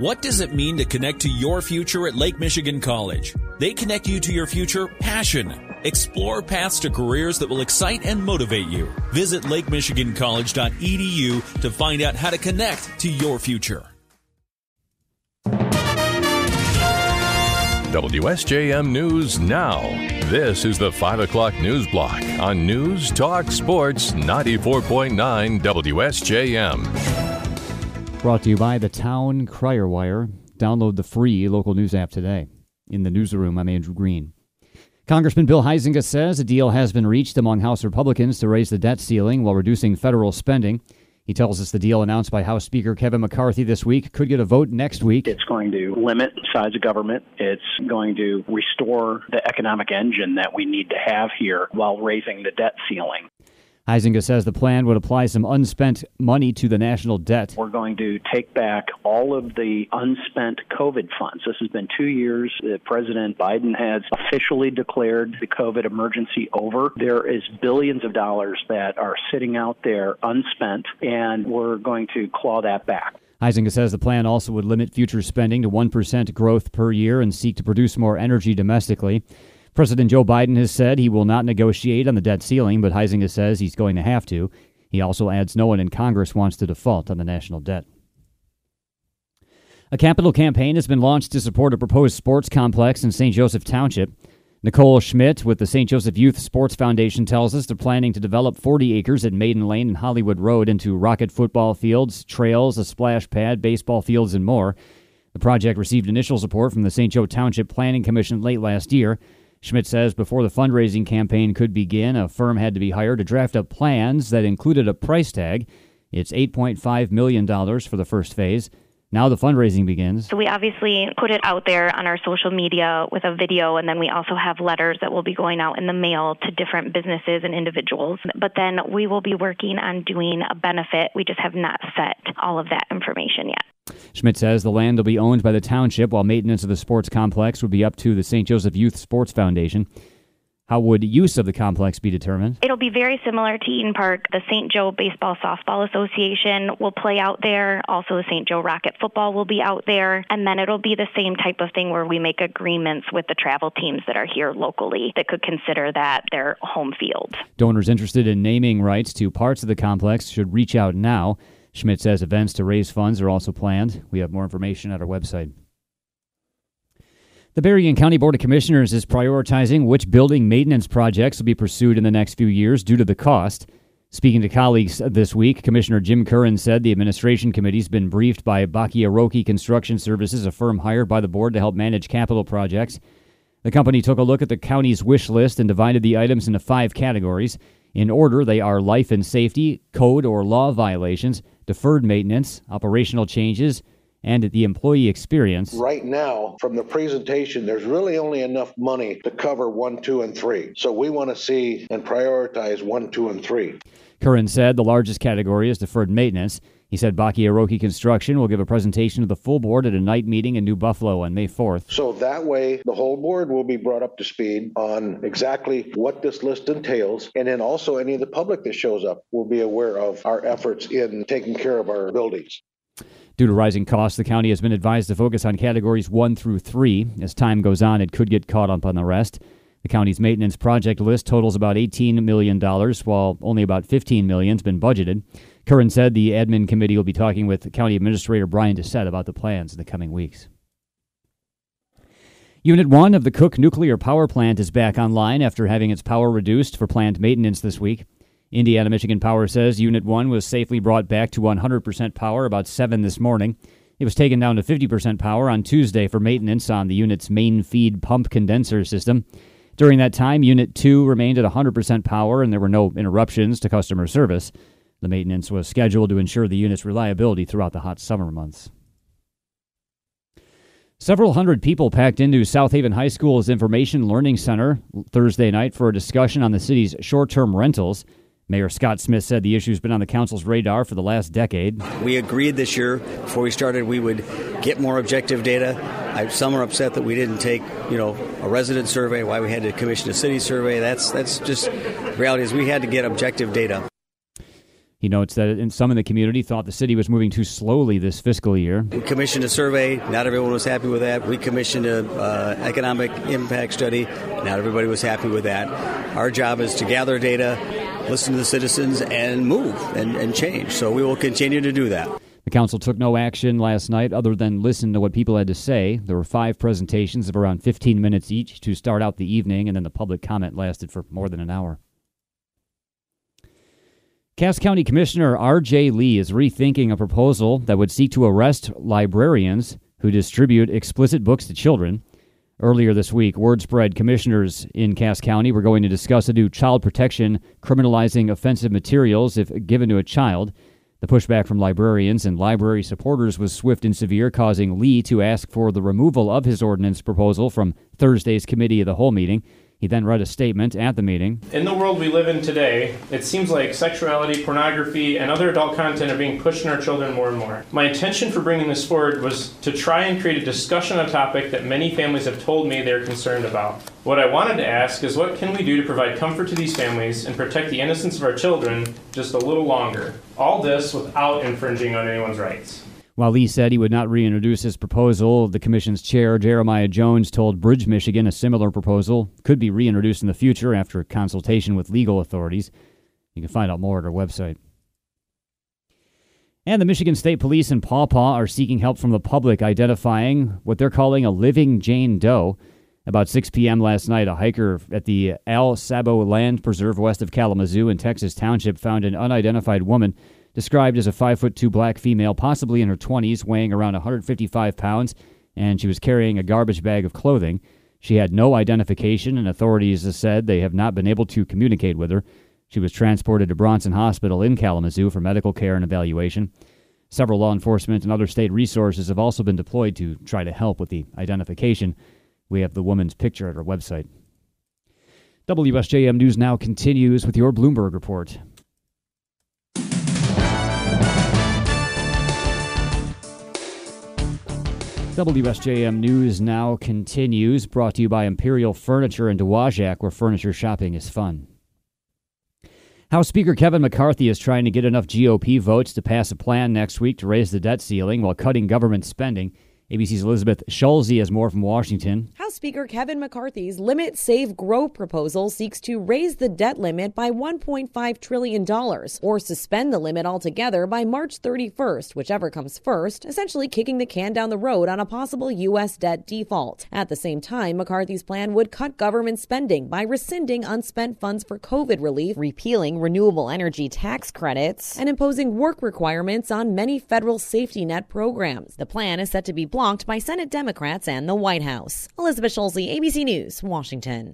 What does it mean to connect to your future at Lake Michigan College? They connect you to your future passion. Explore paths to careers that will excite and motivate you. Visit lakemichigancollege.edu to find out how to connect to your future. WSJM News Now. This is the 5 o'clock news block on News Talk Sports 94.9 WSJM. Brought to you by the Town Crier Wire. Download the free local news app today. In the newsroom, I'm Andrew Green. Congressman Bill Heisinger says a deal has been reached among House Republicans to raise the debt ceiling while reducing federal spending. He tells us the deal announced by House Speaker Kevin McCarthy this week could get a vote next week. It's going to limit the size of government. It's going to restore the economic engine that we need to have here while raising the debt ceiling. Huizenga says the plan would apply some unspent money to the national debt. We're going to take back all of the unspent COVID funds. This has been 2 years that President Biden has officially declared the COVID emergency over. There is billions of dollars that are sitting out there unspent, and we're going to claw that back. Huizenga says the plan also would limit future spending to 1% growth per year and seek to produce more energy domestically. President Joe Biden has said he will not negotiate on the debt ceiling, but Huizenga says he's going to have to. He also adds no one in Congress wants to default on the national debt. A capital campaign has been launched to support a proposed sports complex in St. Joseph Township. Nicole Schmidt with the St. Joseph Youth Sports Foundation tells us they're planning to develop 40 acres at Maiden Lane and Hollywood Road into rocket football fields, trails, a splash pad, baseball fields, and more. The project received initial support from the St. Joe Township Planning Commission late last year. Schmidt says before the fundraising campaign could begin, a firm had to be hired to draft up plans that included a price tag. It's $8.5 million for the first phase. Now the fundraising begins. So we obviously put it out there on our social media with a video, and then we also have letters that will be going out in the mail to different businesses and individuals. But then we will be working on doing a benefit. We just have not set all of that information yet. Schmidt says the land will be owned by the township while maintenance of the sports complex would be up to the St. Joseph Youth Sports Foundation. How would use of the complex be determined? It'll be very similar to Eden Park. The St. Joe Baseball Softball Association will play out there. Also, the St. Joe Rocket Football will be out there. And then it'll be the same type of thing where we make agreements with the travel teams that are here locally that could consider that their home field. Donors interested in naming rights to parts of the complex should reach out now. Schmidt says events to raise funds are also planned. We have more information at our website. The Berrien County Board of Commissioners is prioritizing which building maintenance projects will be pursued in the next few years due to the cost. Speaking to colleagues this week, Commissioner Jim Curran said the administration committee's been briefed by Baki Aroki Construction Services, a firm hired by the board to help manage capital projects. The company took a look at the county's wish list and divided the items into 5 categories. In order, they are life and safety, code or law violations, deferred maintenance, operational changes, and the employee experience. Right now, from the presentation, there's really only enough money to cover 1, 2, and 3. So we want to see and prioritize 1, 2, and 3. Curran said the largest category is deferred maintenance. He said Baki Aroki Construction will give a presentation to the full board at a night meeting in New Buffalo on May 4th. So that way, the whole board will be brought up to speed on exactly what this list entails. And then also any of the public that shows up will be aware of our efforts in taking care of our buildings. Due to rising costs, the county has been advised to focus on categories 1 through 3. As time goes on, it could get caught up on the rest. The county's maintenance project list totals about $18 million, while only about $15 million has been budgeted. Curran said the admin committee will be talking with County Administrator Brian DeSette about the plans in the coming weeks. Unit 1 of the Cook Nuclear Power Plant is back online after having its power reduced for planned maintenance this week. Indiana-Michigan Power says Unit 1 was safely brought back to 100% power about 7 this morning. It was taken down to 50% power on Tuesday for maintenance on the unit's main feed pump condenser system. During that time, Unit 2 remained at 100% power and there were no interruptions to customer service. The maintenance was scheduled to ensure the unit's reliability throughout the hot summer months. Several hundred people packed into South Haven High School's Information Learning Center Thursday night for a discussion on the city's short-term rentals. Mayor Scott Smith said the issue's been on the council's radar for the last decade. We agreed this year, before we started, we would get more objective data. Some are upset that we didn't take, a resident survey, why we had to commission a city survey. That's just the reality is we had to get objective data. He notes that in some in the community thought the city was moving too slowly this fiscal year. We commissioned a survey. Not everyone was happy with that. We commissioned an economic impact study. Not everybody was happy with that. Our job is to gather data, listen to the citizens, and move and change. So we will continue to do that. The council took no action last night other than listen to what people had to say. There were 5 presentations of around 15 minutes each to start out the evening, and then the public comment lasted for more than an hour. Cass County Commissioner R.J. Lee is rethinking a proposal that would seek to arrest librarians who distribute explicit books to children. Earlier this week, word spread commissioners in Cass County were going to discuss a new child protection criminalizing offensive materials if given to a child. The pushback from librarians and library supporters was swift and severe, causing Lee to ask for the removal of his ordinance proposal from Thursday's Committee of the Whole meeting. He then read a statement at the meeting. In the world we live in today, it seems like sexuality, pornography, and other adult content are being pushed on our children more and more. My intention for bringing this forward was to try and create a discussion on a topic that many families have told me they're concerned about. What I wanted to ask is what can we do to provide comfort to these families and protect the innocence of our children just a little longer? All this without infringing on anyone's rights. While Lee said he would not reintroduce his proposal, the commission's chair, Jeremiah Jones, told Bridge, Michigan, a similar proposal could be reintroduced in the future after consultation with legal authorities. You can find out more at our website. And the Michigan State Police and Paw Paw are seeking help from the public identifying what they're calling a living Jane Doe. About 6 p.m. last night, a hiker at the Al Sabo Land Preserve west of Kalamazoo in Texas Township found an unidentified woman described as a 5'2" black female, possibly in her 20s, weighing around 155 pounds, and she was carrying a garbage bag of clothing. She had no identification, and authorities have said they have not been able to communicate with her. She was transported to Bronson Hospital in Kalamazoo for medical care and evaluation. Several law enforcement and other state resources have also been deployed to try to help with the identification. We have the woman's picture at our website. WSJM News Now continues with your Bloomberg report. WSJM News Now continues, brought to you by Imperial Furniture in Dowagiac, where furniture shopping is fun. House Speaker Kevin McCarthy is trying to get enough GOP votes to pass a plan next week to raise the debt ceiling while cutting government spending. ABC's Elizabeth Schulze has more from Washington. House Speaker Kevin McCarthy's Limit, Save, Grow proposal seeks to raise the debt limit by $1.5 trillion or suspend the limit altogether by March 31st, whichever comes first, essentially kicking the can down the road on a possible U.S. debt default. At the same time, McCarthy's plan would cut government spending by rescinding unspent funds for COVID relief, repealing renewable energy tax credits, and imposing work requirements on many federal safety net programs. The plan is set to be blocked by Senate Democrats and the White House. Elizabeth Schulze, ABC News, Washington.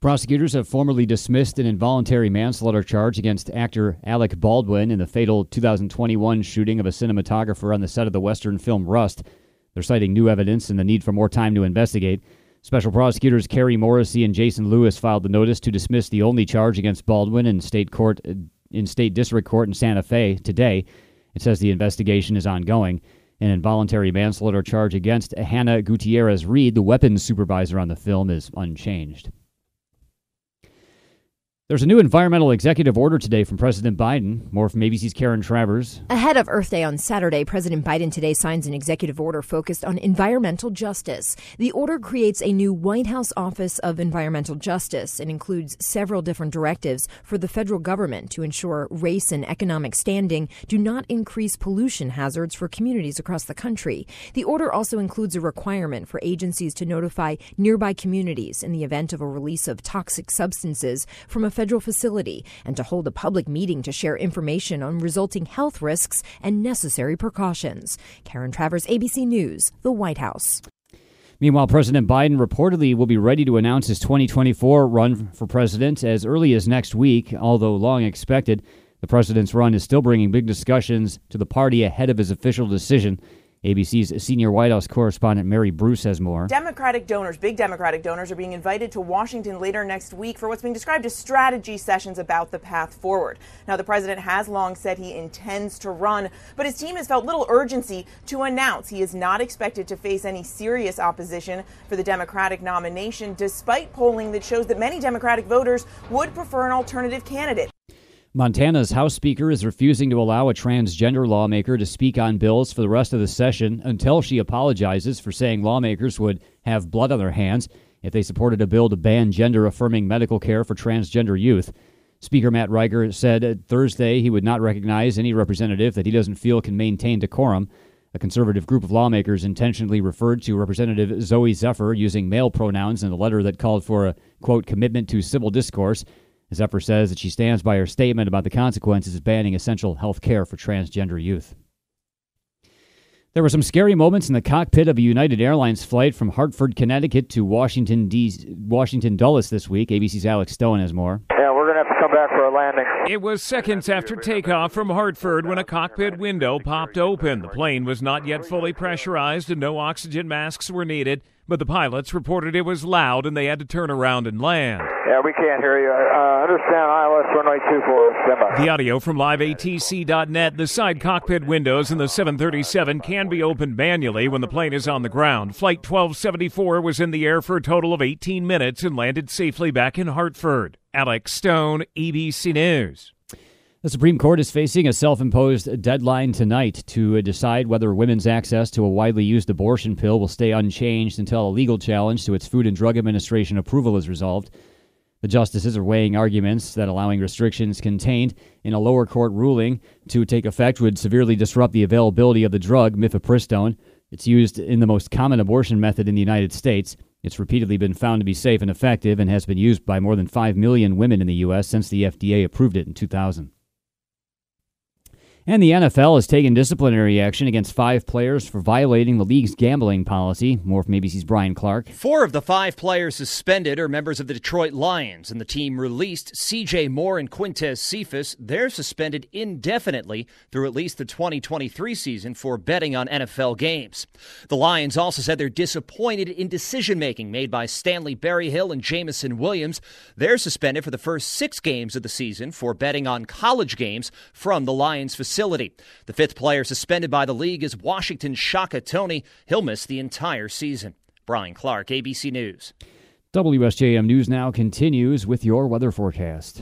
Prosecutors have formally dismissed an involuntary manslaughter charge against actor Alec Baldwin in the fatal 2021 shooting of a cinematographer on the set of the Western film Rust. They're citing new evidence and the need for more time to investigate. Special prosecutors Kerry Morrissey and Jason Lewis filed the notice to dismiss the only charge against Baldwin in state district court in Santa Fe today. It says the investigation is ongoing. An involuntary manslaughter charge against Hannah Gutierrez-Reed, the weapons supervisor on the film, is unchanged. There's a new environmental executive order today from President Biden. More from ABC's Karen Travers. Ahead of Earth Day on Saturday, President Biden today signs an executive order focused on environmental justice. The order creates a new White House Office of Environmental Justice and includes several different directives for the federal government to ensure race and economic standing do not increase pollution hazards for communities across the country. The order also includes a requirement for agencies to notify nearby communities in the event of a release of toxic substances from a federal facility and to hold a public meeting to share information on resulting health risks and necessary precautions. Karen Travers, ABC News, the White House. Meanwhile, President Biden reportedly will be ready to announce his 2024 run for president as early as next week, although long expected. The president's run is still bringing big discussions to the party ahead of his official decision. ABC's senior White House correspondent Mary Bruce has more. Democratic donors, big Democratic donors, are being invited to Washington later next week for what's being described as strategy sessions about the path forward. Now, the president has long said he intends to run, but his team has felt little urgency to announce he is not expected to face any serious opposition for the Democratic nomination, despite polling that shows that many Democratic voters would prefer an alternative candidate. Montana's House Speaker is refusing to allow a transgender lawmaker to speak on bills for the rest of the session until she apologizes for saying lawmakers would have blood on their hands if they supported a bill to ban gender-affirming medical care for transgender youth. Speaker Matt Riker said Thursday he would not recognize any representative that he doesn't feel can maintain decorum. A conservative group of lawmakers intentionally referred to Representative Zoe Zephyr using male pronouns in a letter that called for a, quote, commitment to civil discourse. Zephyr says that she stands by her statement about the consequences of banning essential health care for transgender youth. There were some scary moments in the cockpit of a United Airlines flight from Hartford, Connecticut to Washington Dulles this week. ABC's Alex Stone has more. Yeah, we're going to have to come back for a landing. It was seconds after takeoff from Hartford when a cockpit window popped open. The plane was not yet fully pressurized and no oxygen masks were needed, but the pilots reported it was loud and they had to turn around and land. Yeah, we can't hear you. Understand, ILS runway 24. The audio from liveatc.net. The side cockpit windows in the 737 can be opened manually when the plane is on the ground. Flight 1274 was in the air for a total of 18 minutes and landed safely back in Hartford. Alex Stone, ABC News. The Supreme Court is facing a self-imposed deadline tonight to decide whether women's access to a widely used abortion pill will stay unchanged until a legal challenge to its Food and Drug Administration approval is resolved. The justices are weighing arguments that allowing restrictions contained in a lower court ruling to take effect would severely disrupt the availability of the drug mifepristone. It's used in the most common abortion method in the United States. It's repeatedly been found to be safe and effective and has been used by more than 5 million women in the U.S. since the FDA approved it in 2000. And the NFL has taken disciplinary action against 5 players for violating the league's gambling policy. More from ABC's Brian Clark. 4 of the 5 players suspended are members of the Detroit Lions, and the team released C.J. Moore and Quintez Cephas. They're suspended indefinitely through at least the 2023 season for betting on NFL games. The Lions also said they're disappointed in decision-making made by Stanley Berryhill and Jamison Williams. They're suspended for the first 6 games of the season for betting on college games from the Lions facility. The 5th player suspended by the league is Washington's Shaka Toney. He'll miss the entire season. Brian Clark, ABC News. WSJM News Now continues with your weather forecast.